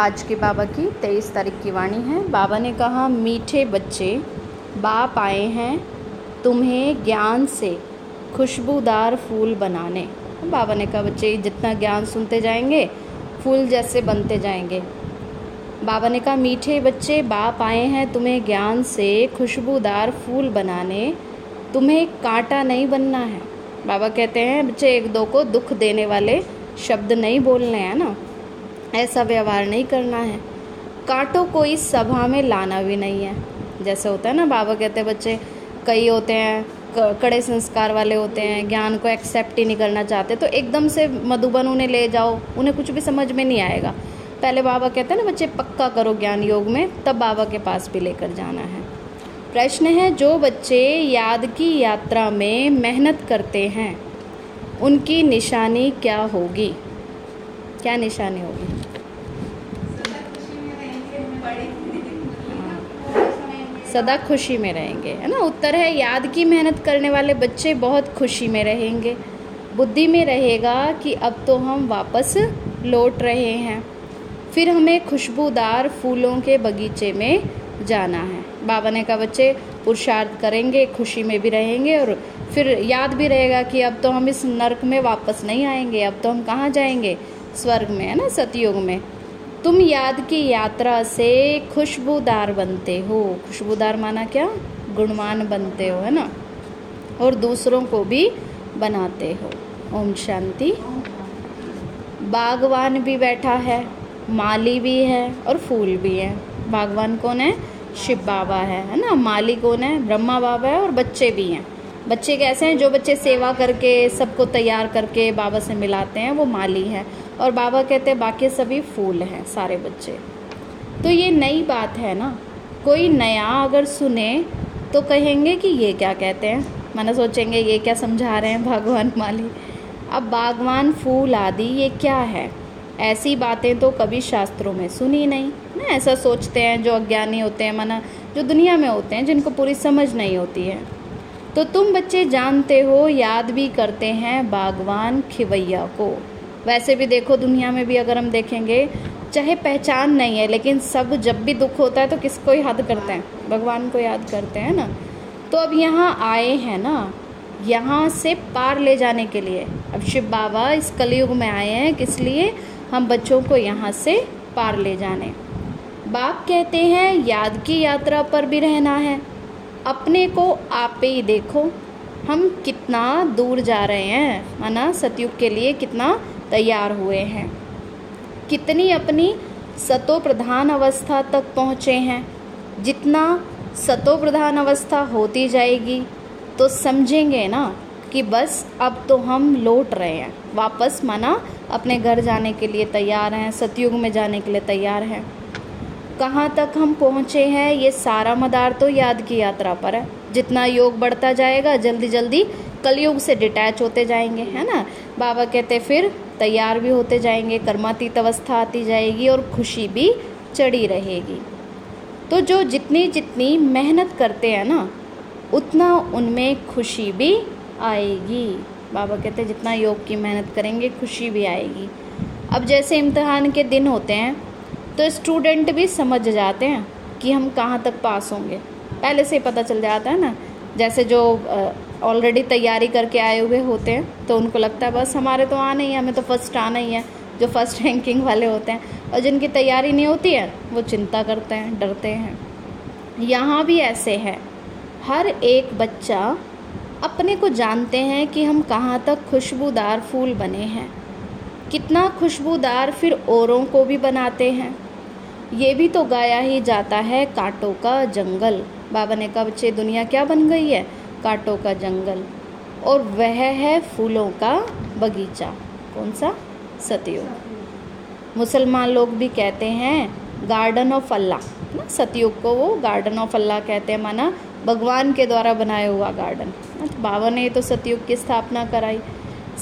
आज के बाबा की 23 तारीख की वाणी है। बाबा ने कहा, मीठे बच्चे बाप आए हैं तुम्हें ज्ञान से खुशबूदार फूल बनाने। बाबा ने कहा, बच्चे जितना ज्ञान सुनते जाएंगे फूल जैसे बनते जाएंगे। बाबा ने कहा, मीठे बच्चे बाप आए हैं तुम्हें ज्ञान से खुशबूदार फूल बनाने, तुम्हें कांटा नहीं बनना है। बाबा कहते हैं, बच्चे एक दो को दुख देने वाले शब्द नहीं बोलने हैं ना, ऐसा व्यवहार नहीं करना है। कांटों को इस सभा में लाना भी नहीं है। जैसे होता है ना, बाबा कहते हैं बच्चे कई होते हैं कड़े संस्कार वाले होते हैं, ज्ञान को एक्सेप्ट ही नहीं करना चाहते, तो एकदम से मधुबन उन्हें ले जाओ, उन्हें कुछ भी समझ में नहीं आएगा। पहले बाबा कहते हैं ना, बच्चे पक्का करो ज्ञान योग में, तब बाबा के पास भी लेकर जाना है। प्रश्न है, जो बच्चे याद की यात्रा में मेहनत करते हैं उनकी निशानी क्या होगी? क्या निशानी होगी? सदा खुशी में रहेंगे, है ना। उत्तर है, याद की मेहनत करने वाले बच्चे बहुत खुशी में रहेंगे। बुद्धि में रहेगा कि अब तो हम वापस लौट रहे हैं, फिर हमें खुशबूदार फूलों के बगीचे में जाना है। बाबा ने कहा, बच्चे पुरुषार्थ करेंगे, खुशी में भी रहेंगे और फिर याद भी रहेगा कि अब तो हम इस नर्क में वापस नहीं आएंगे, अब तो हम कहाँ जाएंगे, स्वर्ग में, है ना, सतयुग में। तुम याद की यात्रा से खुशबूदार बनते हो। खुशबूदार माना क्या? गुणवान बनते हो, है ना, और दूसरों को भी बनाते हो। ओम शांति। बागवान भी बैठा है, माली भी है और फूल भी है। बागवान कौन है? शिव बाबा है ना। माली कौन है? ब्रह्मा बाबा है। और बच्चे भी हैं। बच्चे कैसे हैं? जो बच्चे सेवा करके सबको तैयार करके बाबा से मिलाते हैं वो माली है, और बाबा कहते हैं बाकी सभी फूल हैं, सारे बच्चे। तो ये नई बात है ना, कोई नया अगर सुने तो कहेंगे कि ये क्या कहते हैं, माना सोचेंगे ये क्या समझा रहे हैं भगवान माली। अब बागवान फूल आदि ये क्या है? ऐसी बातें तो कभी शास्त्रों में सुनी नहीं ना। ऐसा सोचते हैं जो अज्ञानी होते हैं, माना जो दुनिया में होते हैं, जिनको पूरी समझ नहीं होती है। तो तुम बच्चे जानते हो, याद भी करते हैं बागवान खिवैया को। वैसे भी देखो, दुनिया में भी अगर हम देखेंगे, चाहे पहचान नहीं है, लेकिन सब जब भी दुख होता है तो किसको याद करते हैं? भगवान को याद करते हैं ना। तो अब यहाँ आए हैं ना, यहाँ से पार ले जाने के लिए। अब शिव बाबा इस कलयुग में आए हैं, किस लिए? हम बच्चों को यहाँ से पार ले जाने। बाप कहते हैं याद की यात्रा पर भी रहना है, अपने को आपे ही देखो हम कितना दूर जा रहे हैं, माना सतयुग के लिए कितना तैयार हुए हैं, कितनी अपनी सतोप्रधान अवस्था तक पहुँचे हैं। जितना सतोप्रधान अवस्था होती जाएगी तो समझेंगे ना कि बस अब तो हम लौट रहे हैं वापस, माना अपने घर जाने के लिए तैयार हैं, सतयुग में जाने के लिए तैयार हैं। कहाँ तक हम पहुँचे हैं, ये सारा मदार तो याद की यात्रा पर है। जितना योग बढ़ता जाएगा, जल्दी जल्दी कलयुग से डिटैच होते जाएंगे, है ना। बाबा कहते फिर तैयार भी होते जाएंगे, कर्मातीत अवस्था आती जाएगी और खुशी भी चढ़ी रहेगी। तो जो जितनी जितनी मेहनत करते हैं ना, उतना उनमें खुशी भी आएगी। बाबा कहते जितना योग की मेहनत करेंगे खुशी भी आएगी। अब जैसे इम्तिहान के दिन होते हैं तो स्टूडेंट भी समझ जाते हैं कि हम कहाँ तक पास होंगे, पहले से ही पता चल जाता है ना। जैसे जो ऑलरेडी तैयारी करके आए हुए होते हैं तो उनको लगता है बस हमारे तो आना ही है, हमें तो फर्स्ट आना ही है, जो फर्स्ट रैंकिंग वाले होते हैं। और जिनकी तैयारी नहीं होती है वो चिंता करते हैं, डरते हैं। यहाँ भी ऐसे है, हर एक बच्चा अपने को जानते हैं कि हम कहाँ तक खुशबूदार फूल बने हैं, कितना खुशबूदार फिर औरों को भी बनाते हैं। ये भी तो गाया ही जाता है कांटों का जंगल। बाबा ने कहा, बच्चे दुनिया क्या बन गई है? कांटों का जंगल। और वह है फूलों का बगीचा। कौन सा? सतयुग। मुसलमान लोग भी कहते हैं गार्डन ऑफ अल्लाह ना, सतयुग को वो गार्डन ऑफ अल्लाह कहते हैं, माना भगवान के द्वारा बनाया हुआ गार्डन। तो बाबा ने तो सतयुग की स्थापना कराई,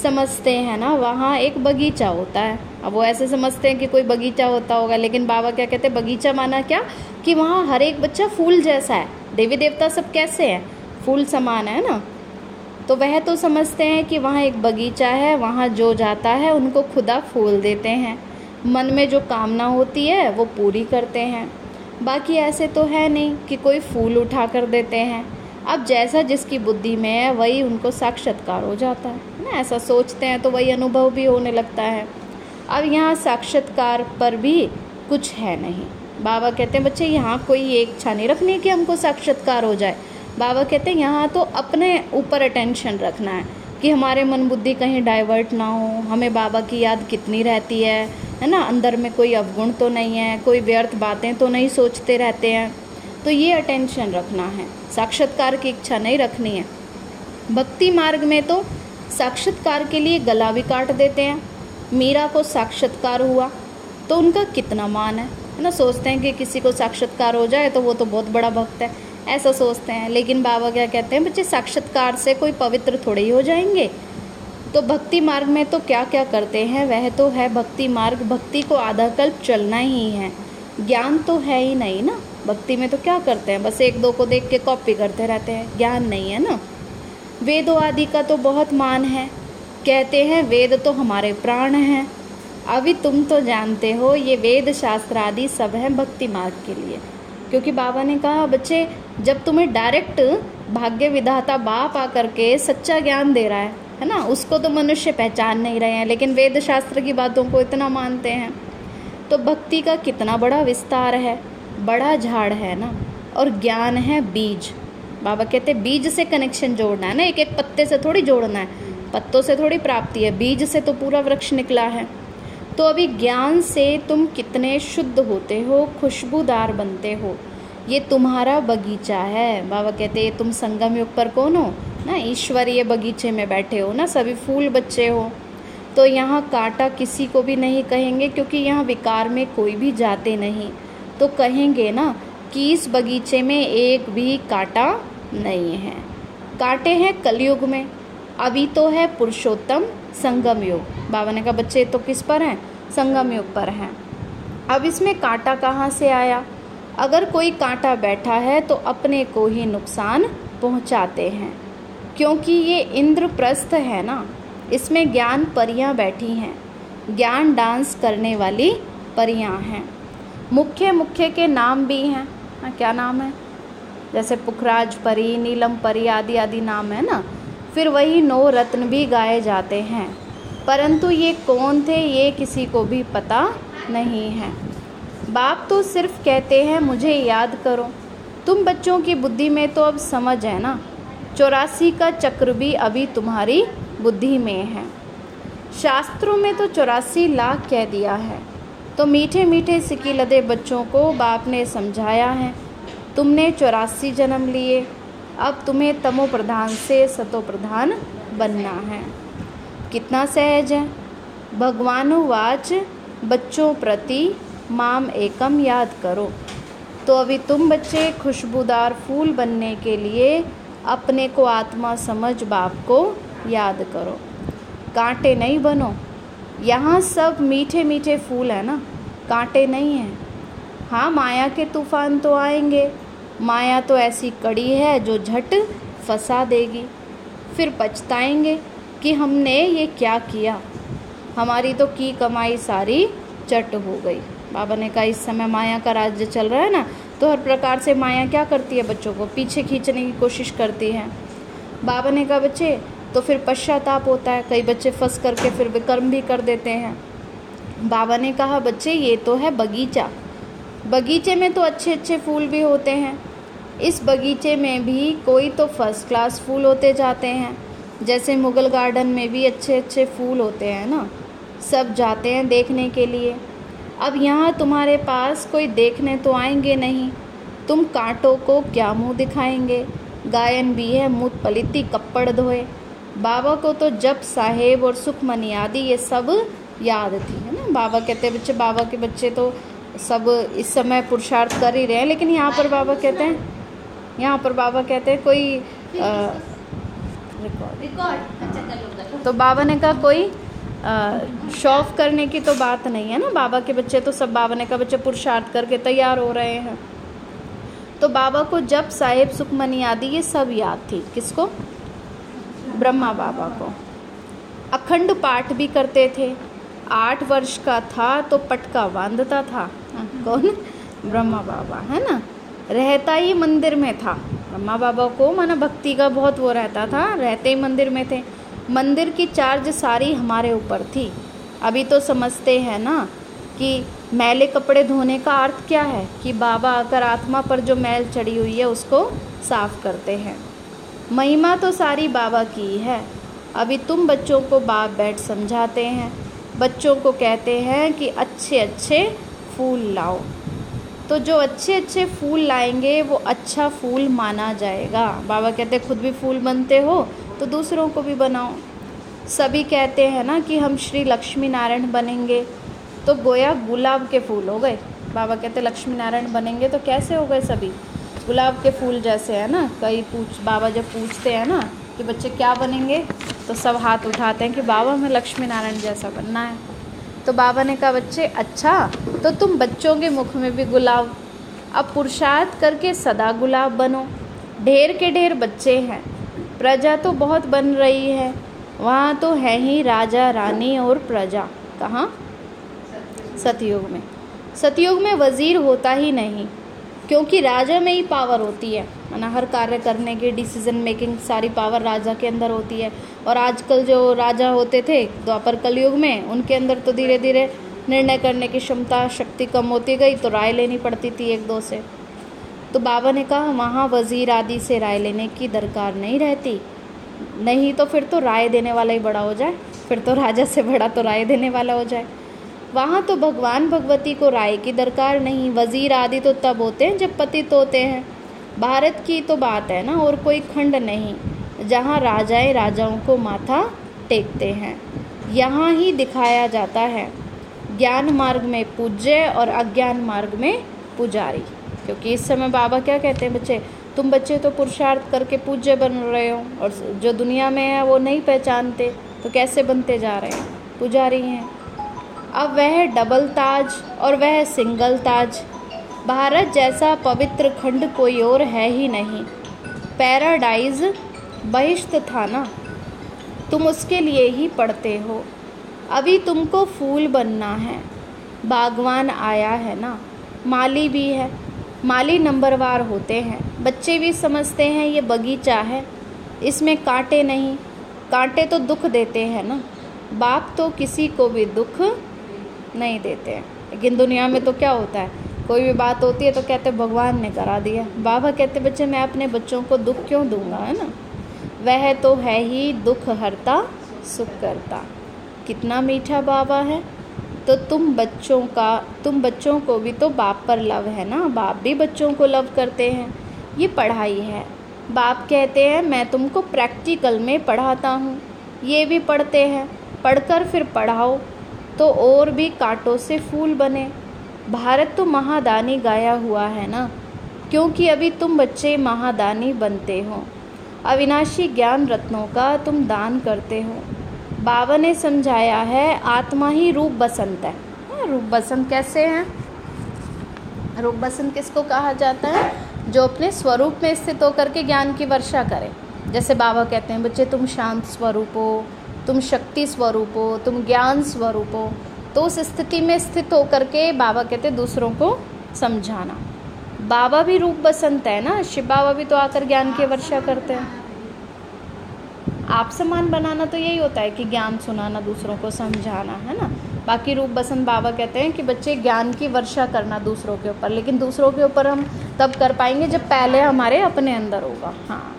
समझते हैं ना वहाँ एक बगीचा होता है। अब वो ऐसे समझते हैं कि कोई बगीचा होता होगा, लेकिन बाबा क्या कहते हैं, बगीचा माना क्या कि वहाँ हर एक बच्चा फूल जैसा है। देवी देवता सब कैसे हैं? फूल समान है ना। तो वह तो समझते हैं कि वहाँ एक बगीचा है, वहाँ जो जाता है उनको खुदा फूल देते हैं। मन में जो कामना होती है वो पूरी करते हैं। बाकी ऐसे तो है नहीं कि कोई फूल उठा कर देते हैं। अब जैसा जिसकी बुद्धि में है वही उनको साक्षात्कार हो जाता है ना, ऐसा सोचते हैं तो वही अनुभव भी होने लगता है। अब यहाँ साक्षात्कार पर भी कुछ है नहीं। बाबा कहते हैं बच्चे यहाँ कोई ये इच्छा नहीं रखनी कि हमको साक्षात्कार हो जाए। बाबा कहते हैं यहाँ तो अपने ऊपर अटेंशन रखना है कि हमारे मन बुद्धि कहीं डाइवर्ट ना हो, हमें बाबा की याद कितनी रहती है ना, अंदर में कोई अवगुण तो नहीं है, कोई व्यर्थ बातें तो नहीं सोचते रहते हैं। तो ये अटेंशन रखना है, साक्षात्कार की इच्छा नहीं रखनी है। भक्ति मार्ग में तो साक्षात्कार के लिए गला भी काट देते हैं। मीरा को साक्षात्कार हुआ तो उनका कितना मान है ना, सोचते हैं कि किसी को साक्षात्कार हो जाए तो वो तो बहुत बड़ा भक्त है, ऐसा सोचते हैं। लेकिन बाबा क्या कहते हैं बच्चे, साक्षात्कार से कोई पवित्र थोड़े ही हो जाएंगे। तो भक्ति मार्ग में तो क्या क्या करते हैं वह तो है भक्ति मार्ग। भक्ति को आधा कल्प चलना ही है, ज्ञान तो है ही नहीं ना। भक्ति में तो क्या करते हैं, बस एक दो को देख के कॉपी करते रहते हैं, ज्ञान नहीं है ना। वेदों आदि का तो बहुत मान है, कहते हैं वेद तो हमारे प्राण हैं। अभी तुम तो जानते हो ये वेद शास्त्र आदि सब हैं भक्ति मार्ग के लिए। क्योंकि बाबा ने कहा बच्चे जब तुम्हें डायरेक्ट भाग्य विधाता बाप आकर के सच्चा ज्ञान दे रहा है ना, उसको तो मनुष्य पहचान नहीं रहे हैं, लेकिन वेद शास्त्र की बातों को इतना मानते हैं। तो भक्ति का कितना बड़ा विस्तार है, बड़ा झाड़ है ना। और ज्ञान है बीज। बाबा कहते बीज से कनेक्शन जोड़ना है ना, एक एक पत्ते से थोड़ी जोड़ना है, पत्तों से थोड़ी प्राप्ति है, बीज से तो पूरा वृक्ष निकला है। तो अभी ज्ञान से तुम कितने शुद्ध होते हो, खुशबूदार बनते हो, ये तुम्हारा बगीचा है। बाबा कहते हैं तुम संगम युग पर कौन हो ना, ईश्वरीय बगीचे में बैठे हो ना, सभी फूल बच्चे हो। तो यहाँ कांटा किसी को भी नहीं कहेंगे, क्योंकि यहाँ विकार में कोई भी जाते नहीं। तो कहेंगे ना कि इस बगीचे में एक भी कांटा नहीं है। कांटे हैं कलयुग में, अभी तो है पुरुषोत्तम संगम योग। बाबा ने कहा बच्चे तो किस पर हैं, संगम योग पर हैं। अब इसमें कांटा कहाँ से आया? अगर कोई कांटा बैठा है तो अपने को ही नुकसान पहुँचाते हैं, क्योंकि ये इंद्रप्रस्थ है ना, इसमें ज्ञान परियाँ बैठी हैं, ज्ञान डांस करने वाली परियाँ हैं। मुख्य मुख्य के नाम भी हैं, क्या नाम है, जैसे पुखराज परी, नीलम परी आदि आदि नाम है ना। फिर वही 9 रत्न भी गाए जाते हैं, परंतु ये कौन थे ये किसी को भी पता नहीं है। बाप तो सिर्फ कहते हैं मुझे याद करो। तुम बच्चों की बुद्धि में तो अब समझ है ना, 84 का चक्र भी अभी तुम्हारी बुद्धि में है। शास्त्रों में तो 84 लाख कह दिया है। तो मीठे मीठे सिकी लदे बच्चों को बाप ने समझाया है, तुमने 84 जन्म लिए, अब तुम्हें तमो प्रधान से सतो प्रधान बनना है। कितना सहज है। भगवानुवाच बच्चों प्रति माम एकम याद करो। तो अभी तुम बच्चे खुशबूदार फूल बनने के लिए अपने को आत्मा समझ बाप को याद करो, कांटे नहीं बनो। यहाँ सब मीठे मीठे फूल है ना, कांटे नहीं हैं। हाँ माया के तूफान तो आएंगे, माया तो ऐसी कड़ी है जो झट फंसा देगी। फिर पछताएंगे कि हमने ये क्या किया, हमारी तो की कमाई सारी चट हो गई। बाबा ने कहा इस समय माया का राज्य चल रहा है ना, तो हर प्रकार से माया क्या करती है, बच्चों को पीछे खींचने की कोशिश करती है। बाबा ने कहा बच्चे तो फिर पश्चाताप होता है, कई बच्चे फंस करके फिर विकर्म भी कर देते हैं। बाबा ने कहा बच्चे ये तो है बगीचा, बगीचे में तो अच्छे अच्छे फूल भी होते हैं। इस बगीचे में भी कोई तो फर्स्ट क्लास फूल होते जाते हैं, जैसे मुगल गार्डन में भी अच्छे अच्छे फूल होते हैं ना, सब जाते हैं देखने के लिए। अब यहाँ तुम्हारे पास कोई देखने तो आएंगे नहीं, तुम कांटों को क्या मुंह दिखाएंगे। गायन भी है, मूत पलिती कपड़ धोए। बाबा को तो जप साहेब और सुखमनी आदि ये सब याद थी है ना। बाबा कहते हैं बच्चे, बाबा के बच्चे तो सब इस समय पुरुषार्थ कर ही रहे हैं, लेकिन यहाँ पर बाबा कहते हैं कोई रिकॉर्ड। तो बाबा ने कहा कोई शौफ करने की तो बात नहीं है ना, बाबा के बच्चे तो सब, बाबा ने कहा बच्चे पुरुषार्थ करके तैयार हो रहे हैं। तो बाबा को जब साहेब सुखमनी आदि ये सब याद थी। किसको? ब्रह्मा बाबा को। अखंड पाठ भी करते थे। 8 वर्ष का था तो पटका बांधता था। कौन? ब्रह्मा बाबा, है ना। रहता ही मंदिर में था। ब्रह्मा बाबा को माना भक्ति का बहुत वो रहता था, रहते ही मंदिर में थे। मंदिर की चार्ज सारी हमारे ऊपर थी। अभी तो समझते हैं ना कि मैले कपड़े धोने का अर्थ क्या है, कि बाबा आकर आत्मा पर जो मैल चढ़ी हुई है उसको साफ करते हैं। महिमा तो सारी बाबा की है। अभी तुम बच्चों को बाप बैठ समझाते हैं, बच्चों को कहते हैं कि अच्छे अच्छे फूल लाओ, तो जो अच्छे अच्छे फूल लाएंगे वो अच्छा फूल माना जाएगा। बाबा कहते खुद भी फूल बनते हो तो दूसरों को भी बनाओ। सभी कहते हैं ना कि हम श्री लक्ष्मी नारायण बनेंगे, तो गोया गुलाब के फूल हो गए। बाबा कहते लक्ष्मी नारायण बनेंगे तो कैसे हो गए? सभी गुलाब के फूल जैसे, है ना। कई बाबा जब पूछते हैं ना कि बच्चे क्या बनेंगे, तो सब हाथ उठाते हैं कि बाबा हमें लक्ष्मी नारायण जैसा बनना है। तो बाबा ने कहा बच्चे अच्छा, तो तुम बच्चों के मुख में भी गुलाब, अब पुरुषार्थ करके सदा गुलाब बनो। ढेर के ढेर बच्चे हैं, प्रजा तो बहुत बन रही है, वहाँ तो है ही राजा रानी और प्रजा। कहाँ? सतयुग में। सतयुग में वज़ीर होता ही नहीं, क्योंकि राजा में ही पावर होती है, माना हर कार्य करने की, डिसीजन मेकिंग, सारी पावर राजा के अंदर होती है। और आजकल जो राजा होते थे द्वापर कलयुग में, उनके अंदर तो धीरे धीरे निर्णय करने की क्षमता शक्ति कम होती गई, तो राय लेनी पड़ती थी एक दो से। तो बाबा ने कहा वहाँ वज़ीर आदि से राय लेने की दरकार नहीं रहती, नहीं तो फिर तो राय देने वाला ही बड़ा हो जाए, फिर तो राजा से बड़ा तो राय देने वाला हो जाए। वहाँ तो भगवान भगवती को राय की दरकार नहीं। वज़ीर आदि तो तब होते हैं जब पतित होते हैं। भारत की तो बात है ना, और कोई खंड नहीं जहाँ राजाएं राजाओं को माथा टेकते हैं। यहाँ ही दिखाया जाता है ज्ञान मार्ग में पूज्य और अज्ञान मार्ग में पुजारी। क्योंकि इस समय बाबा क्या कहते हैं, बच्चे तुम बच्चे तो पुरुषार्थ करके पूज्य बन रहे हो, और जो दुनिया में है वो नहीं पहचानते, तो कैसे बनते जा रहे हैं? पुजारी हैं। अब वह डबल ताज और वह सिंगल ताज, भारत जैसा पवित्र खंड कोई और है ही नहीं। पैराडाइज बहिष्ट था ना, तुम उसके लिए ही पढ़ते हो। अभी तुमको फूल बनना है, बागवान आया है ना, माली भी है। माली नंबरवार होते हैं, बच्चे भी समझते हैं ये बगीचा है, इसमें कांटे नहीं। कांटे तो दुख देते हैं ना, बाप तो किसी को भी दुख नहीं देते हैं। लेकिन दुनिया में तो क्या होता है, कोई भी बात होती है तो कहते भगवान ने करा दिया। बाबा कहते बच्चे मैं अपने बच्चों को दुख क्यों दूंगा, है ना। वह तो है ही दुख हरता सुख करता। कितना मीठा बाबा है। तो तुम बच्चों को भी तो बाप पर लव है ना, बाप भी बच्चों को लव करते हैं। ये पढ़ाई है। बाप कहते हैं मैं तुमको प्रैक्टिकल में पढ़ाता हूँ, ये भी पढ़ते हैं। पढ़कर फिर पढ़ाओ तो और भी कांटों से फूल बने। भारत तो महादानी गाया हुआ है ना, क्योंकि अभी तुम बच्चे महादानी बनते हो। अविनाशी ज्ञान रत्नों का तुम दान करते हो। बाबा ने समझाया है आत्मा ही रूप बसंत है। रूप बसंत कैसे हैं? रूप बसंत किसको कहा जाता है? जो अपने स्वरूप में स्थित होकर के ज्ञान की वर्षा करे। जैसे बाबा कहते हैं बच्चे तुम शांत स्वरूप हो, तुम शक्ति स्वरूप हो, तुम ज्ञान स्वरूप हो। तो उस स्थिति में स्थित होकर के बाबा कहते दूसरों को समझाना। बाबा भी रूप बसंत है ना, शिव बाबा भी तो आकर ज्ञान की वर्षा करते हैं। आप समान बनाना तो यही होता है कि ज्ञान सुनाना, दूसरों को समझाना, है ना। बाकी रूप बसंत बाबा कहते हैं कि बच्चे ज्ञान की वर्षा करना दूसरों के ऊपर। लेकिन दूसरों के ऊपर हम तब कर पाएंगे जब पहले हमारे अपने अंदर होगा। हाँ,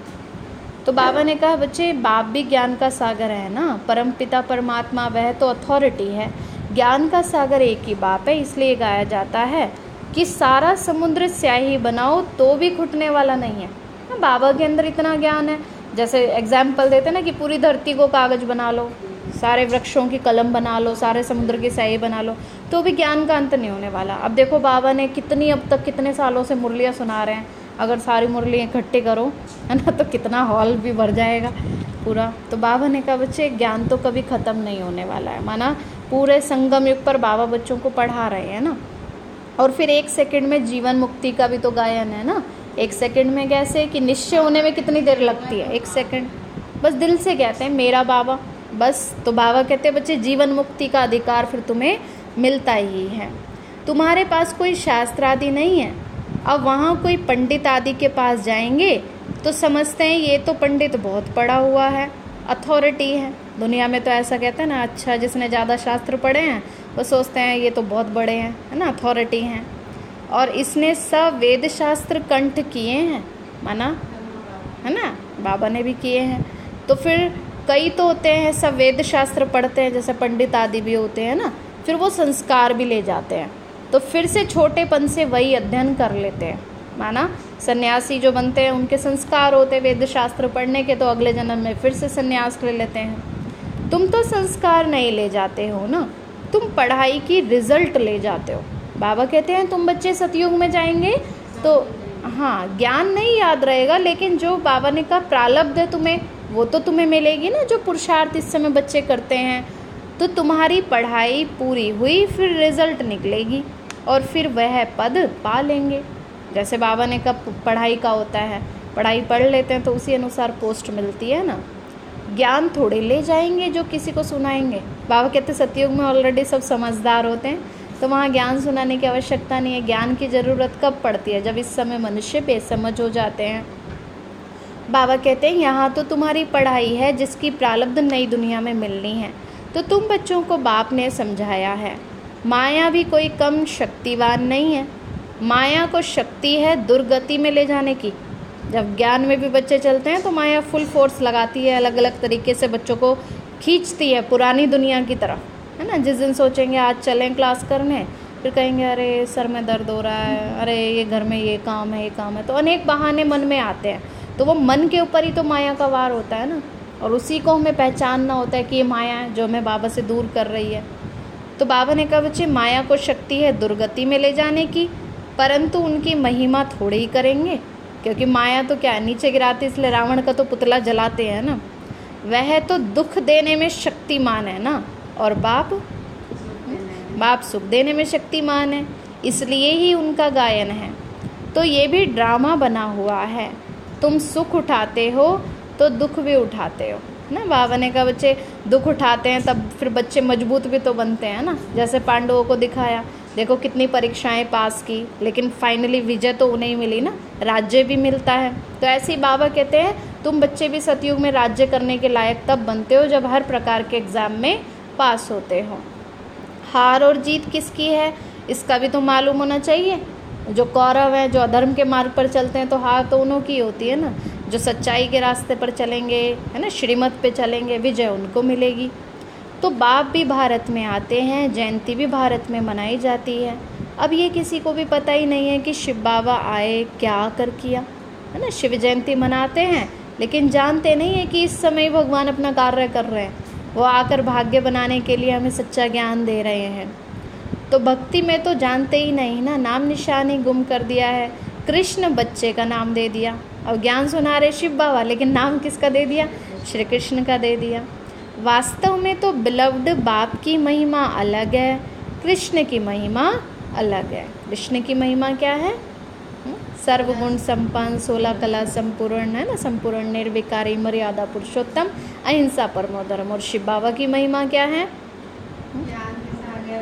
तो बाबा ने कहा बच्चे बाप भी ज्ञान का सागर है ना, परमपिता परमात्मा, वह तो अथॉरिटी है। ज्ञान का सागर एक ही बाप है, इसलिए गाया जाता है कि सारा समुद्र स्याही बनाओ तो भी घुटने वाला नहीं है। बाबा के अंदर इतना ज्ञान है। जैसे एग्जाम्पल देते ना कि पूरी धरती को कागज़ बना लो, सारे वृक्षों की कलम बना लो, सारे समुद्र की स्याही बना लो, तो भी ज्ञान का अंत नहीं होने वाला। अब देखो बाबा ने कितनी, अब तक कितने सालों से मुरलियाँ सुना रहे हैं। अगर सारी मुरलियाँ इकट्ठे करो, है ना, तो कितना हॉल भी भर जाएगा पूरा। तो बाबा ने कहा बच्चे ज्ञान तो कभी ख़त्म नहीं होने वाला है। माना पूरे संगम युग पर बाबा बच्चों को पढ़ा रहे हैं ना। और फिर 1 सेकंड में जीवन मुक्ति का भी तो गायन है ना। 1 सेकंड में कैसे कि निश्चय होने में कितनी देर लगती है, 1 सेकंड। बस दिल से कहते हैं मेरा बाबा, बस। तो बाबा कहते हैं बच्चे जीवन मुक्ति का अधिकार फिर तुम्हें मिलता ही है। तुम्हारे पास कोई शास्त्र आदि नहीं है। अब वहाँ कोई पंडित आदि के पास जाएंगे तो समझते हैं ये तो पंडित बहुत पढ़ा हुआ है, अथॉरिटी है। दुनिया में तो ऐसा कहते हैं ना, अच्छा जिसने ज़्यादा शास्त्र पढ़े हैं वो सोचते हैं ये तो बहुत बड़े हैं, है ना, अथॉरिटी हैं। और इसने सब वेद शास्त्र कंठ किए हैं, माना है ना, बाबा ने भी किए हैं। तो फिर कई तो होते हैं सब वेद शास्त्र पढ़ते हैं, जैसे पंडित आदि भी होते हैं ना, फिर वो संस्कार भी ले जाते हैं, तो फिर से छोटेपन से वही अध्ययन कर लेते हैं। माना सन्यासी जो बनते हैं उनके संस्कार होते हैं वेद शास्त्र पढ़ने के, तो अगले जन्म में फिर से सन्यास ले लेते हैं। तुम तो संस्कार नहीं ले जाते हो ना, तुम पढ़ाई की रिजल्ट ले जाते हो। बाबा कहते हैं तुम बच्चे सतयुग में जाएंगे तो हाँ ज्ञान नहीं याद रहेगा, लेकिन जो बाबा ने कहा प्रालब्ध है तुम्हें, वो तो तुम्हें मिलेगी ना, जो पुरुषार्थ इस समय बच्चे करते हैं। तो तुम्हारी पढ़ाई पूरी हुई, फिर रिजल्ट निकलेगी और फिर वह पद पा लेंगे। जैसे बाबा ने कहा पढ़ाई का होता है, पढ़ाई पढ़ लेते हैं तो उसी अनुसार पोस्ट मिलती है ना। ज्ञान थोड़े ले जाएंगे जो किसी को सुनाएंगे। बाबा कहते सतयुग में ऑलरेडी सब समझदार होते हैं, तो वहाँ ज्ञान सुनाने की आवश्यकता नहीं है। ज्ञान की ज़रूरत कब पड़ती है, जब इस समय मनुष्य बेसमझ हो जाते हैं। बाबा कहते हैं यहाँ तो तुम्हारी पढ़ाई है जिसकी प्रालब्ध नई दुनिया में मिलनी है। तो तुम बच्चों को बाप ने समझाया है, माया भी कोई कम शक्तिवान नहीं है। माया को शक्ति है दुर्गति में ले जाने की। जब ज्ञान में भी बच्चे चलते हैं तो माया फुल फोर्स लगाती है, अलग अलग तरीके से बच्चों को खींचती है पुरानी दुनिया की तरफ, है ना। जिस दिन सोचेंगे आज चलें क्लास करने, फिर कहेंगे अरे सर में दर्द हो रहा है, अरे ये घर में ये काम है, ये काम है, तो अनेक बहाने मन में आते हैं। तो वो मन के ऊपर ही तो माया का वार होता है ना, और उसी को हमें पहचानना होता है कि ये माया है जो हमें बाबा से दूर कर रही है। तो बाबा ने कहा बच्चे माया को शक्ति है दुर्गति में ले जाने की, परंतु उनकी महिमा थोड़े ही करेंगे, क्योंकि माया तो क्या नीचे गिराती, इसलिए रावण का तो पुतला जलाते हैं ना। वह तो दुख देने में शक्तिमान है ना, और बाप सुख देने में शक्तिमान है, इसलिए ही उनका गायन है। तो ये भी ड्रामा बना हुआ है, तुम सुख उठाते हो तो दुख भी उठाते हो ना। बाबा ने कहा बच्चे दुख उठाते हैं तब फिर बच्चे मजबूत भी तो बनते हैं ना, जैसे पांडवों को दिखाया, देखो कितनी परीक्षाएं पास की, लेकिन फाइनली विजय तो उन्हें ही मिली ना, राज्य भी मिलता है। तो ऐसे ही बाबा कहते हैं तुम बच्चे भी सतयुग में राज्य करने के लायक तब बनते हो जब हर प्रकार के एग्ज़ाम में पास होते हो। हार और जीत किसकी है इसका भी तो मालूम होना चाहिए। जो कौरव हैं जो अधर्म के मार्ग पर चलते हैं तो हार तो उन्हों की होती है ना, जो सच्चाई के रास्ते पर चलेंगे, है ना, श्रीमत पे चलेंगे, विजय उनको मिलेगी। तो बाप भी भारत में आते हैं, जयंती भी भारत में मनाई जाती है। अब ये किसी को भी पता ही नहीं है कि शिव बाबा आए क्या कर किया, है ना। शिव जयंती मनाते हैं लेकिन जानते नहीं है कि इस समय भगवान अपना कार्य कर रहे हैं, वो आकर भाग्य बनाने के लिए हमें सच्चा ज्ञान दे रहे हैं। तो भक्ति में तो जानते ही नहीं ना, नाम निशान ही गुम कर दिया है। कृष्ण बच्चे का नाम दे दिया, और ज्ञान सुना रहे शिव बाबा, लेकिन नाम किसका दे दिया, श्री कृष्ण का दे दिया। वास्तव में तो बिलव्ड बाप की महिमा अलग है, कृष्ण की महिमा अलग है। कृष्ण की महिमा क्या है, सर्वगुण संपन्न, 16 कला संपूर्ण, है ना, संपूर्ण निर्विकारी मर्यादा पुरुषोत्तम अहिंसा परमो धर्म। और शिव बाबा की महिमा क्या है,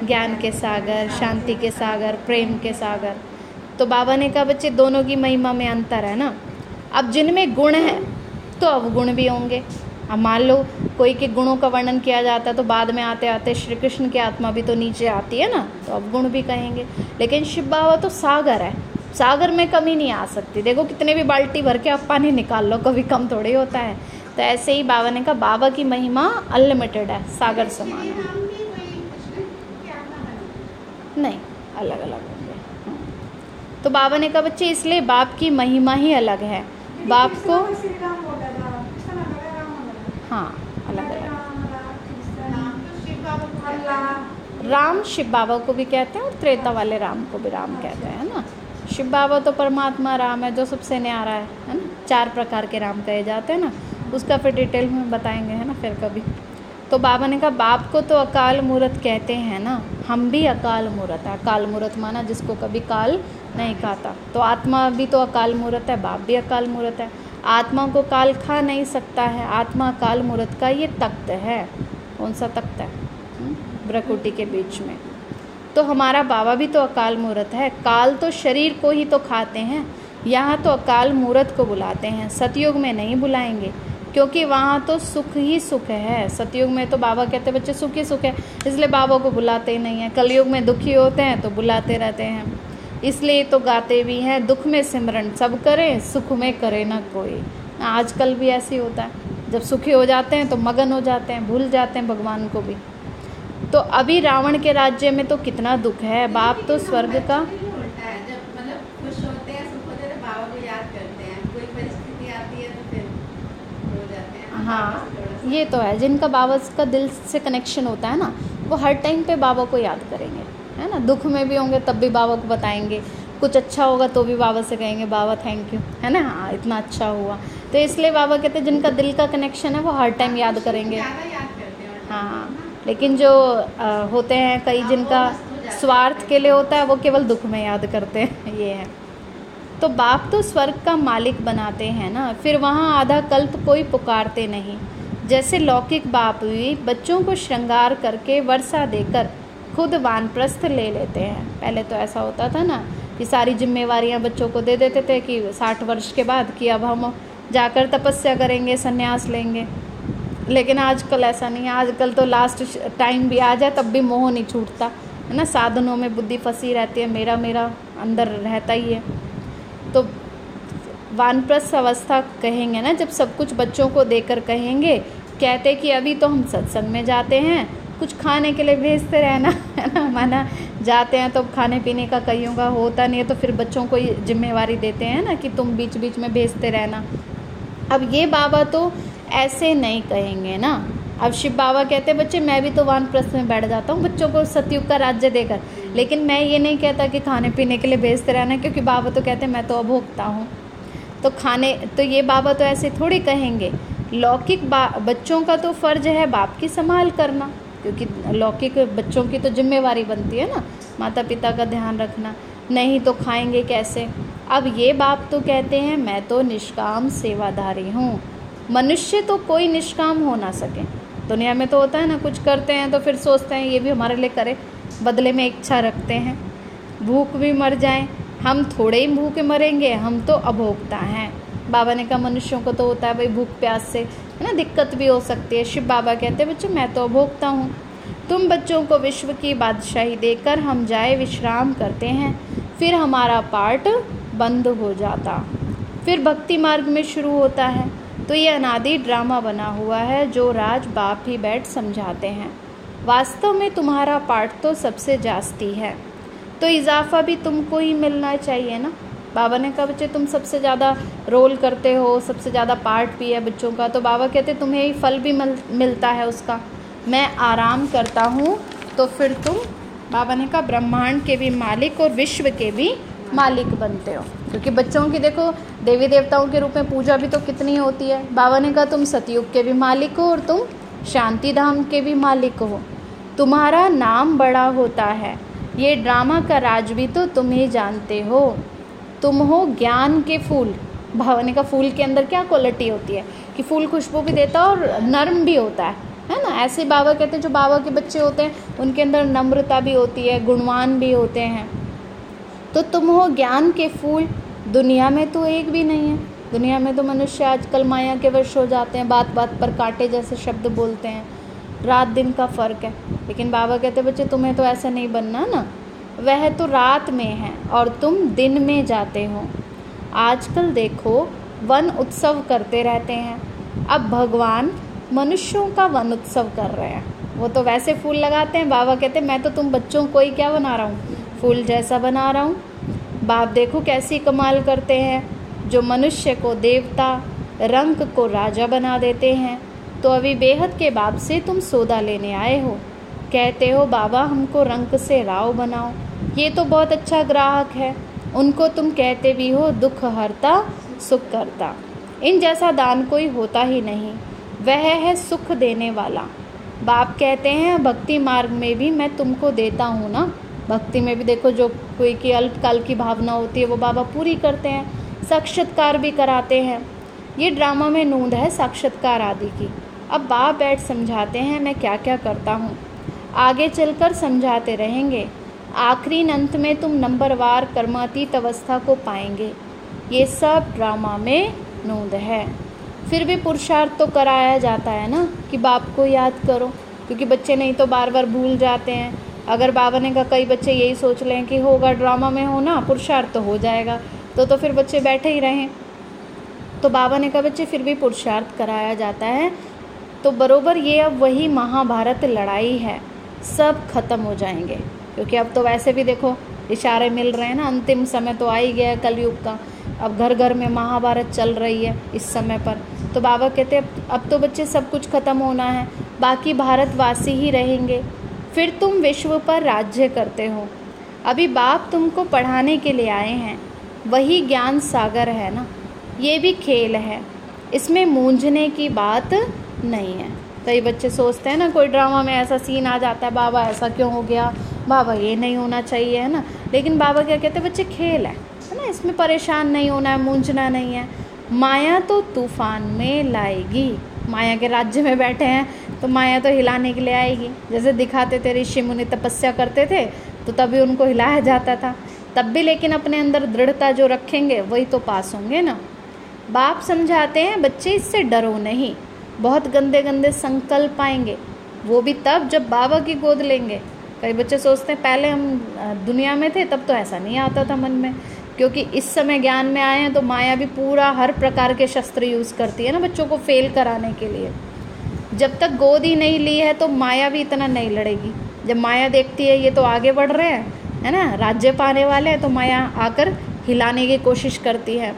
ज्ञान के सागर, शांति के सागर, प्रेम के सागर। तो बाबा ने कहा बच्चे दोनों की महिमा में अंतर है ना। अब जिनमें गुण है तो अवगुण भी होंगे। अब मान लो कोई के गुणों का वर्णन किया जाता है तो बाद में आते आते श्री कृष्ण की आत्मा भी तो नीचे आती है ना, तो अवगुण भी कहेंगे। लेकिन शिव बाबा तो सागर है, सागर में कमी नहीं आ सकती। देखो कितने भी बाल्टी भर के आप पानी निकाल लो, कभी कम थोड़ी होता है। तो ऐसे ही बाबा ने कहा बाबा की महिमा अनलिमिटेड है, सागर समान है, नहीं अलग अलग होंगे। तो बाबा ने कहा बच्चे इसलिए बाप की महिमा ही अलग है। बाप को हाँ अलग अलग, राम शिव बाबा को भी कहते हैं और त्रेता वाले राम को भी राम कहते हैं, है ना। शिव बाबा तो परमात्मा राम है जो सबसे न्यारा है ना। 4 प्रकार के राम कहे जाते हैं ना, उसका फिर डिटेल में बताएंगे, है ना, फिर कभी। तो बाबा ने कहा बाप को तो अकाल मूरत कहते हैं ना, हम भी अकाल मूरत है। अकाल मूरत माना जिसको कभी काल नहीं कहता। तो आत्मा भी तो अकाल मूरत है, बाप भी अकाल मूरत है। आत्मा को काल खा नहीं सकता है। आत्मा काल मूर्त का ये तख्त है। कौन सा तख्त है? ब्रकुटी के बीच में। तो हमारा बाबा भी तो अकाल मूर्त है। काल तो शरीर को ही तो खाते हैं, यहाँ तो अकाल मूर्त को बुलाते हैं। सतयुग में नहीं बुलाएंगे क्योंकि वहाँ तो सुख ही सुख है। सतयुग में तो बाबा कहते बच्चे सुख ही सुख है, इसलिए बाबा को बुलाते ही नहीं है। कलयुग में दुखी होते हैं तो बुलाते रहते हैं, इसलिए तो गाते भी हैं दुख में सिमरन सब करें, सुख में करे ना कोई। आजकल भी ऐसे होता है, जब सुखी हो जाते हैं तो मगन हो जाते हैं, भूल जाते हैं भगवान को भी। तो अभी रावण के राज्य में तो कितना दुख है। बाप तो स्वर्ग का हाँ, ये तो है। जिनका बाबा का दिल से कनेक्शन होता है ना, वो हर टाइम पे बाबा को याद करेंगे, है ना। दुख में भी होंगे तब भी बाबा को बताएंगे, कुछ अच्छा होगा तो भी बाबा से कहेंगे बाबा थैंक यू, है ना, हाँ इतना अच्छा हुआ। तो इसलिए बाबा कहते हैं जिनका दिल का कनेक्शन है वो हर टाइम याद करेंगे। हाँ, लेकिन जो होते हैं कई जिनका स्वार्थ के लिए होता है, वो केवल दुख में याद करते हैं, ये है। तो बाप तो स्वर्ग का मालिक बनाते हैं ना, फिर वहाँ आधा कल्प कोई पुकारते नहीं। जैसे लौकिक बाप भी बच्चों को श्रृंगार करके वर्षा देकर खुद वानप्रस्थ ले लेते हैं। पहले तो ऐसा होता था ना कि सारी जिम्मेवारियाँ बच्चों को दे देते थे कि 60 वर्ष के बाद कि अब हम जाकर तपस्या करेंगे, संन्यास लेंगे। लेकिन आजकल ऐसा नहीं है। आजकल तो लास्ट टाइम भी आ जाए तब भी मोह नहीं छूटता, है ना। साधनों में बुद्धि फंसी रहती है, मेरा मेरा अंदर रहता ही है। तो वानप्रस्थ अवस्था कहेंगे ना, जब सब कुछ बच्चों को देकर कहेंगे, कहते कि अभी तो हम सत्संग में जाते हैं, कुछ खाने के लिए भेजते रहना, है ना। माना जाते हैं तो खाने पीने का कईयों का होता नहीं है, तो फिर बच्चों को जिम्मेवारी देते हैं ना कि तुम बीच बीच में भेजते रहना। अब ये बाबा तो ऐसे नहीं कहेंगे ना। अब शिव बाबा कहते बच्चे मैं भी तो वानप्रस्थ में बैठ जाता हूँ बच्चों को सतयुग का राज्य देकर, लेकिन मैं ये नहीं कहता कि खाने पीने के लिए भेजते रहना, क्योंकि बाबा तो कहते मैं तो अभोक्ता हूँ। तो खाने तो ये बाबा तो ऐसे थोड़ी कहेंगे। लौकिक बच्चों का तो फ़र्ज है बाप की संभाल करना, क्योंकि लौकिक बच्चों की तो जिम्मेवारी बनती है ना, माता पिता का ध्यान रखना, नहीं तो खाएंगे कैसे। अब ये बाप तो कहते हैं मैं तो निष्काम सेवाधारी हूँ। मनुष्य तो कोई निष्काम हो ना सके। दुनिया में तो होता है ना, कुछ करते हैं तो फिर सोचते हैं ये भी हमारे लिए करे, बदले में इच्छा रखते हैं, भूख भी मर जाएं। हम थोड़े ही भूखे मरेंगे, हम तो अभोक्ता हैं। बाबा ने कहा मनुष्यों को तो होता है भाई भूख प्यास से, है ना, दिक्कत भी हो सकती है। शिव बाबा कहते हैं बच्चों मैं तो अभोक्ता हूँ। तुम बच्चों को विश्व की बादशाही देकर हम जाए विश्राम करते हैं, फिर हमारा पाठ बंद हो जाता, फिर भक्ति मार्ग में शुरू होता है। तो ये अनादि ड्रामा बना हुआ है जो राज बाप ही बैठ समझाते हैं। वास्तव में तुम्हारा पाठ तो सबसे जास्ती है, तो इजाफा भी तुमको ही मिलना चाहिए ना। बाबा ने कहा बच्चे तुम सबसे ज़्यादा रोल करते हो, सबसे ज़्यादा पार्ट भी है बच्चों का, तो बाबा कहते तुम्हें ही फल भी मिलता है उसका। मैं आराम करता हूँ तो फिर तुम, बाबा ने कहा, ब्रह्मांड के भी मालिक और विश्व के भी मालिक बनते हो। क्योंकि बच्चों की देखो देवी देवताओं के रूप में पूजा भी तो कितनी होती है। बाबा ने कहा तुम सतयुग के भी मालिक हो और तुम शांति धाम के भी मालिक हो। तुम्हारा नाम बड़ा होता है। ये ड्रामा का राज भी तो तुम ही जानते हो। तुम हो ज्ञान के फूल। बाबा ने कहा फूल के अंदर क्या क्वालिटी होती है कि फूल खुशबू भी देता है और नर्म भी होता है, है ना। ऐसे बाबा कहते हैं जो बाबा के बच्चे होते हैं उनके अंदर नम्रता भी होती है, गुणवान भी होते हैं। तो तुम हो ज्ञान के फूल। दुनिया में तो एक भी नहीं है। दुनिया में तो मनुष्य आजकल माया के वश हो जाते हैं, बात बात पर कांटे जैसे शब्द बोलते हैं, रात दिन का फ़र्क है। लेकिन बाबा कहते बच्चे तुम्हें तो ऐसा नहीं बनना ना। वह तो रात में है और तुम दिन में जाते हो। आजकल देखो वन उत्सव करते रहते हैं। अब भगवान मनुष्यों का वन उत्सव कर रहे हैं। वो तो वैसे फूल लगाते हैं। बाबा कहते हैं मैं तो तुम बच्चों को ही क्या बना रहा हूँ, फूल जैसा बना रहा हूँ। बाप देखो कैसी कमाल करते हैं जो मनुष्य को देवता, रंग को राजा बना देते हैं। तो अभी बेहद के बाप से तुम सौदा लेने आए हो। कहते हो बाबा हमको रंग से राव बनाओ, ये तो बहुत अच्छा ग्राहक है। उनको तुम कहते भी हो दुख हरता सुख करता। इन जैसा दान कोई होता ही नहीं। वह है सुख देने वाला। बाप कहते हैं भक्ति मार्ग में भी मैं तुमको देता हूँ ना। भक्ति में भी देखो जो कोई की अल्पकाल की भावना होती है वो बाबा पूरी करते हैं, साक्षात्कार भी कराते हैं। ये ड्रामा में नूंद है साक्षात्कार आदि की। अब बाप बैठ समझाते हैं मैं क्या क्या करता हूँ, आगे चलकर समझाते रहेंगे। आखिरी अंत में तुम नंबरवार कर्मातीत अवस्था को पाएंगे। ये सब ड्रामा में नूंद है। फिर भी पुरुषार्थ तो कराया जाता है ना कि बाप को याद करो, क्योंकि बच्चे नहीं तो बार बार भूल जाते हैं। अगर बाबा ने कहा, कई बच्चे यही सोच लें कि होगा ड्रामा में होना, पुरुषार्थ तो हो जाएगा, तो फिर बच्चे बैठे ही रहें। तो बाबा ने कहा बच्चे फिर भी पुरुषार्थ कराया जाता है। तो बरोबर ये अब वही महाभारत लड़ाई है, सब खत्म हो जाएंगे। क्योंकि अब तो वैसे भी देखो इशारे मिल रहे हैं ना, अंतिम समय तो आ ही गया है कलयुग का। अब घर घर में महाभारत चल रही है इस समय पर। तो बाबा कहते हैं अब तो बच्चे सब कुछ खत्म होना है, बाकी भारतवासी ही रहेंगे। फिर तुम विश्व पर राज्य करते हो। अभी बाप तुमको पढ़ाने के लिए आए हैं, वही ज्ञान सागर है ना। ये भी खेल है, इसमें मूंझने की बात नहीं है। कई बच्चे सोचते हैं ना कोई ड्रामा में ऐसा सीन आ जाता है, बाबा ऐसा क्यों हो गया, बाबा ये नहीं होना चाहिए, है ना। लेकिन बाबा क्या कहते हैं बच्चे खेल है ना, इसमें परेशान नहीं होना है, मूंझना नहीं है। माया तो तूफान में लाएगी, माया के राज्य में बैठे हैं तो माया तो हिलाने के लिए आएगी। जैसे दिखाते थे ऋषि मुनि तपस्या करते थे तो तभी उनको हिलाया जाता था, तब भी लेकिन अपने अंदर दृढ़ता जो रखेंगे वही तो पास होंगे ना। बाप समझाते हैं बच्चे इससे डरो नहीं, बहुत गंदे गंदे संकल्प आएंगे, वो भी तब जब बाबा की गोद लेंगे। कई बच्चे सोचते हैं पहले हम दुनिया में थे तब तो ऐसा नहीं आता था मन में, क्योंकि इस समय ज्ञान में आए हैं तो माया भी पूरा हर प्रकार के शस्त्र यूज़ करती है ना बच्चों को फेल कराने के लिए। जब तक गोद ही नहीं ली है तो माया भी इतना नहीं लड़ेगी। जब माया देखती है ये तो आगे बढ़ रहे हैं, है ना, राज्य पाने वाले हैं, तो माया आकर हिलाने की कोशिश करती है।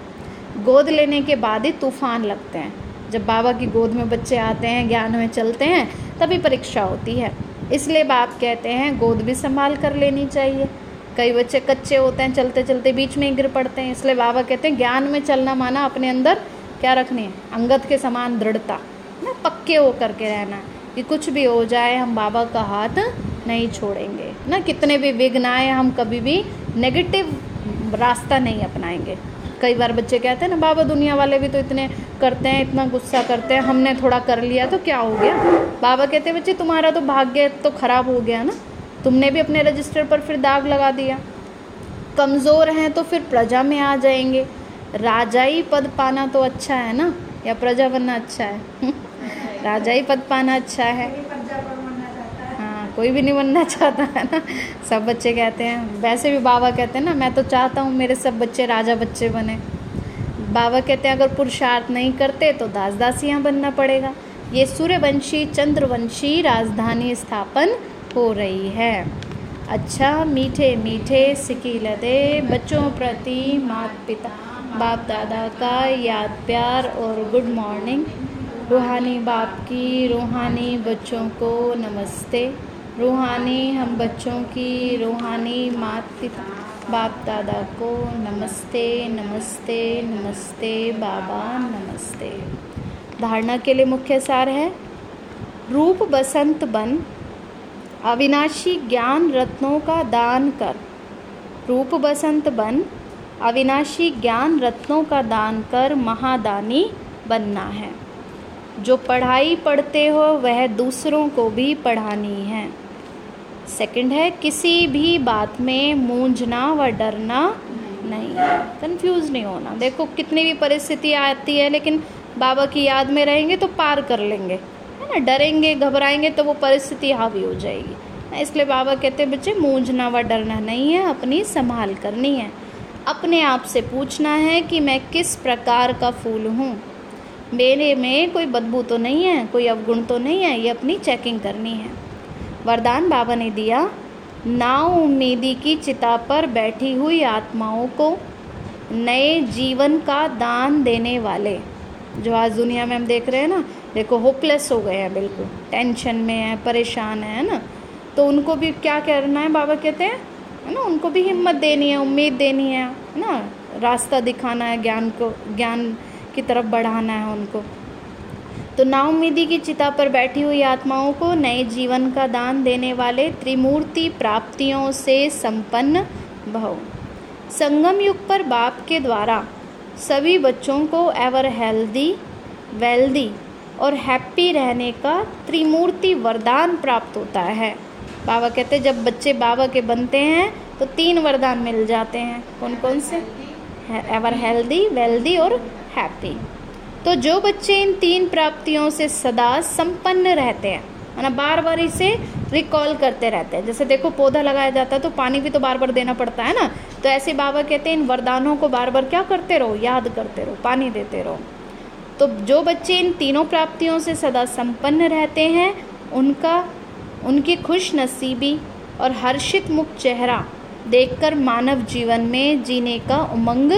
गोद लेने के बाद ही तूफान लगते हैं। जब बाबा की गोद में बच्चे आते हैं, ज्ञान में चलते हैं, तभी परीक्षा होती है। इसलिए बाप कहते हैं गोद भी संभाल कर लेनी चाहिए। कई बच्चे कच्चे होते हैं, चलते चलते बीच में ही गिर पड़ते हैं। इसलिए बाबा कहते हैं ज्ञान में चलना माना अपने अंदर क्या रखनी है, अंगद के समान दृढ़ता ना, पक्के होकर के रहना कि कुछ भी हो जाए हम बाबा का हाथ नहीं छोड़ेंगे ना, कितने भी विघ्न आए हम कभी भी नेगेटिव रास्ता नहीं अपनाएंगे। कई बार बच्चे कहते हैं ना बाबा दुनिया वाले भी तो इतने करते हैं, इतना गुस्सा करते हैं, हमने थोड़ा कर लिया तो क्या हो गया। बाबा कहते हैं बच्चे तुम्हारा तो भाग्य तो खराब हो गया ना, तुमने भी अपने रजिस्टर पर फिर दाग लगा दिया। कमज़ोर हैं तो फिर प्रजा में आ जाएंगे। राजाई पद पाना तो अच्छा है ना, या प्रजा बनना अच्छा है? राजाई पद पाना अच्छा है, हाँ, कोई भी नहीं बनना चाहता है ना, सब बच्चे कहते हैं। वैसे भी बाबा कहते हैं ना मैं तो चाहता हूँ मेरे सब बच्चे राजा बच्चे बने। बाबा कहते हैं अगर पुरुषार्थ नहीं करते तो दास दासियाँ बनना पड़ेगा। ये सूर्यवंशी चंद्रवंशी राजधानी स्थापन हो रही है। अच्छा मीठे मीठे सिकीलते बच्चों प्रति माता पिता बाप दादा का याद प्यार और गुड मॉर्निंग। रूहानी बाप की रूहानी बच्चों को नमस्ते। रूहानी हम बच्चों की रूहानी माता पिता बाप दादा को नमस्ते नमस्ते नमस्ते बाबा नमस्ते। धारणा के लिए मुख्य सार है रूप बसंत बन अविनाशी ज्ञान रत्नों का दान कर। रूप बसंत बन अविनाशी ज्ञान रत्नों का दान कर महादानी बनना है। जो पढ़ाई पढ़ते हो वह दूसरों को भी पढ़ानी है। सेकंड है किसी भी बात में मूंझना व डरना नहीं, कंफ्यूज नहीं होना। देखो कितनी भी परिस्थिति आती है लेकिन बाबा की याद में रहेंगे तो पार कर लेंगे, है ना। डरेंगे घबराएंगे तो वो परिस्थिति हावी हो जाएगी। इसलिए बाबा कहते हैं बच्चे मूंझना व डरना नहीं है, अपनी संभाल करनी है। अपने आप से पूछना है कि मैं किस प्रकार का फूल हूँ, मेरे में कोई बदबू तो नहीं है, कोई अवगुण तो नहीं है, ये अपनी चेकिंग करनी है। वरदान बाबा ने दिया नाउम्मीदी की चिता पर बैठी हुई आत्माओं को नए जीवन का दान देने वाले। जो आज दुनिया में हम देख रहे हैं ना, देखो होपलेस हो गए हैं, बिल्कुल टेंशन में है, परेशान है ना, तो उनको भी क्या करना है बाबा कहते हैं, है ना, उनको भी हिम्मत देनी है, उम्मीद देनी है ना, रास्ता दिखाना है, ज्ञान को, ज्ञान की तरफ बढ़ाना है उनको। तो नाउम्मीदी की चिता पर बैठी हुई आत्माओं को नए जीवन का दान देने वाले त्रिमूर्ति प्राप्तियों से संपन्न भव। संगम युग पर बाप के द्वारा सभी बच्चों को एवर हेल्दी, वेल्दी और हैप्पी रहने का त्रिमूर्ति वरदान प्राप्त होता है। बाबा कहते हैं जब बच्चे बाबा के बनते हैं तो 3 वरदान मिल जाते हैं। कौन कौन से? एवर हेल्दी, वेल्दी और हैप्पी। तो जो बच्चे इन 3 प्राप्तियों से सदा संपन्न रहते हैं, है ना, बार बार इसे रिकॉल करते रहते हैं। जैसे देखो पौधा लगाया जाता है तो पानी भी तो बार बार देना पड़ता है ना, तो ऐसे बाबा कहते हैं इन वरदानों को बार बार क्या करते रहो, याद करते रहो, पानी देते रहो। तो जो बच्चे इन 3 प्राप्तियों से सदा संपन्न रहते हैं उनकी खुशनसीबी और हर्षित मुख चेहरा देखकर मानव जीवन में जीने का उमंग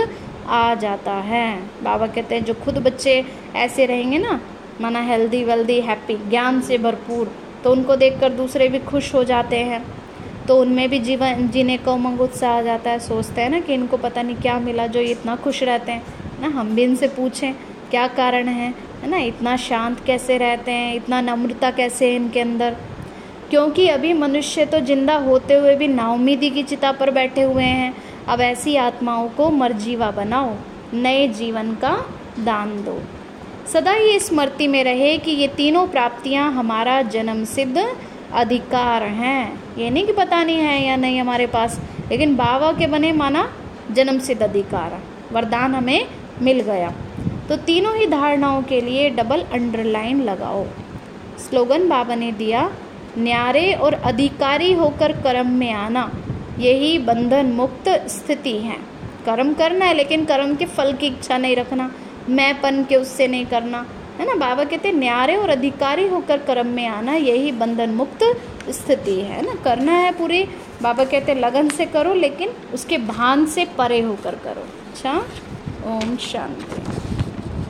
आ जाता है। बाबा कहते हैं जो खुद बच्चे ऐसे रहेंगे ना, माना हेल्दी, वेल्दी, हैप्पी, ज्ञान से भरपूर, तो उनको देखकर दूसरे भी खुश हो जाते हैं, तो उनमें भी जीवन जीने का उमंग, उत्साह आ जाता है। सोचते हैं ना कि इनको पता नहीं क्या मिला जो ये इतना खुश रहते हैं ना, हम भी इनसे पूछें क्या कारण है ना, इतना शांत कैसे रहते हैं, इतना नम्रता कैसे है इनके अंदर। क्योंकि अभी मनुष्य तो जिंदा होते हुए भी नाउमीदी की चिता पर बैठे हुए हैं। अब ऐसी आत्माओं को मरजीवा बनाओ, नए जीवन का दान दो। सदा ये स्मृति में रहे कि ये 3 प्राप्तियां हमारा जन्मसिद्ध अधिकार हैं। ये नहीं कि पता नहीं है या नहीं हमारे पास, लेकिन बाबा के बने माना जन्मसिद्ध अधिकार, वरदान हमें मिल गया। तो 3 ही धारणाओं के लिए डबल अंडरलाइन लगाओ। स्लोगन बाबा ने दिया, न्यारे और अधिकारी होकर कर्म में आना, यही बंधन मुक्त स्थिति है। कर्म करना है लेकिन कर्म के फल की इच्छा नहीं रखना, मैंपन के उससे नहीं करना, है ना। बाबा कहते हैं न्यारे और अधिकारी होकर कर्म में आना, यही बंधन मुक्त स्थिति है ना। करना है पूरी, बाबा कहते हैं लगन से करो लेकिन उसके भान से परे होकर करो। अच्छा, ओम शांति।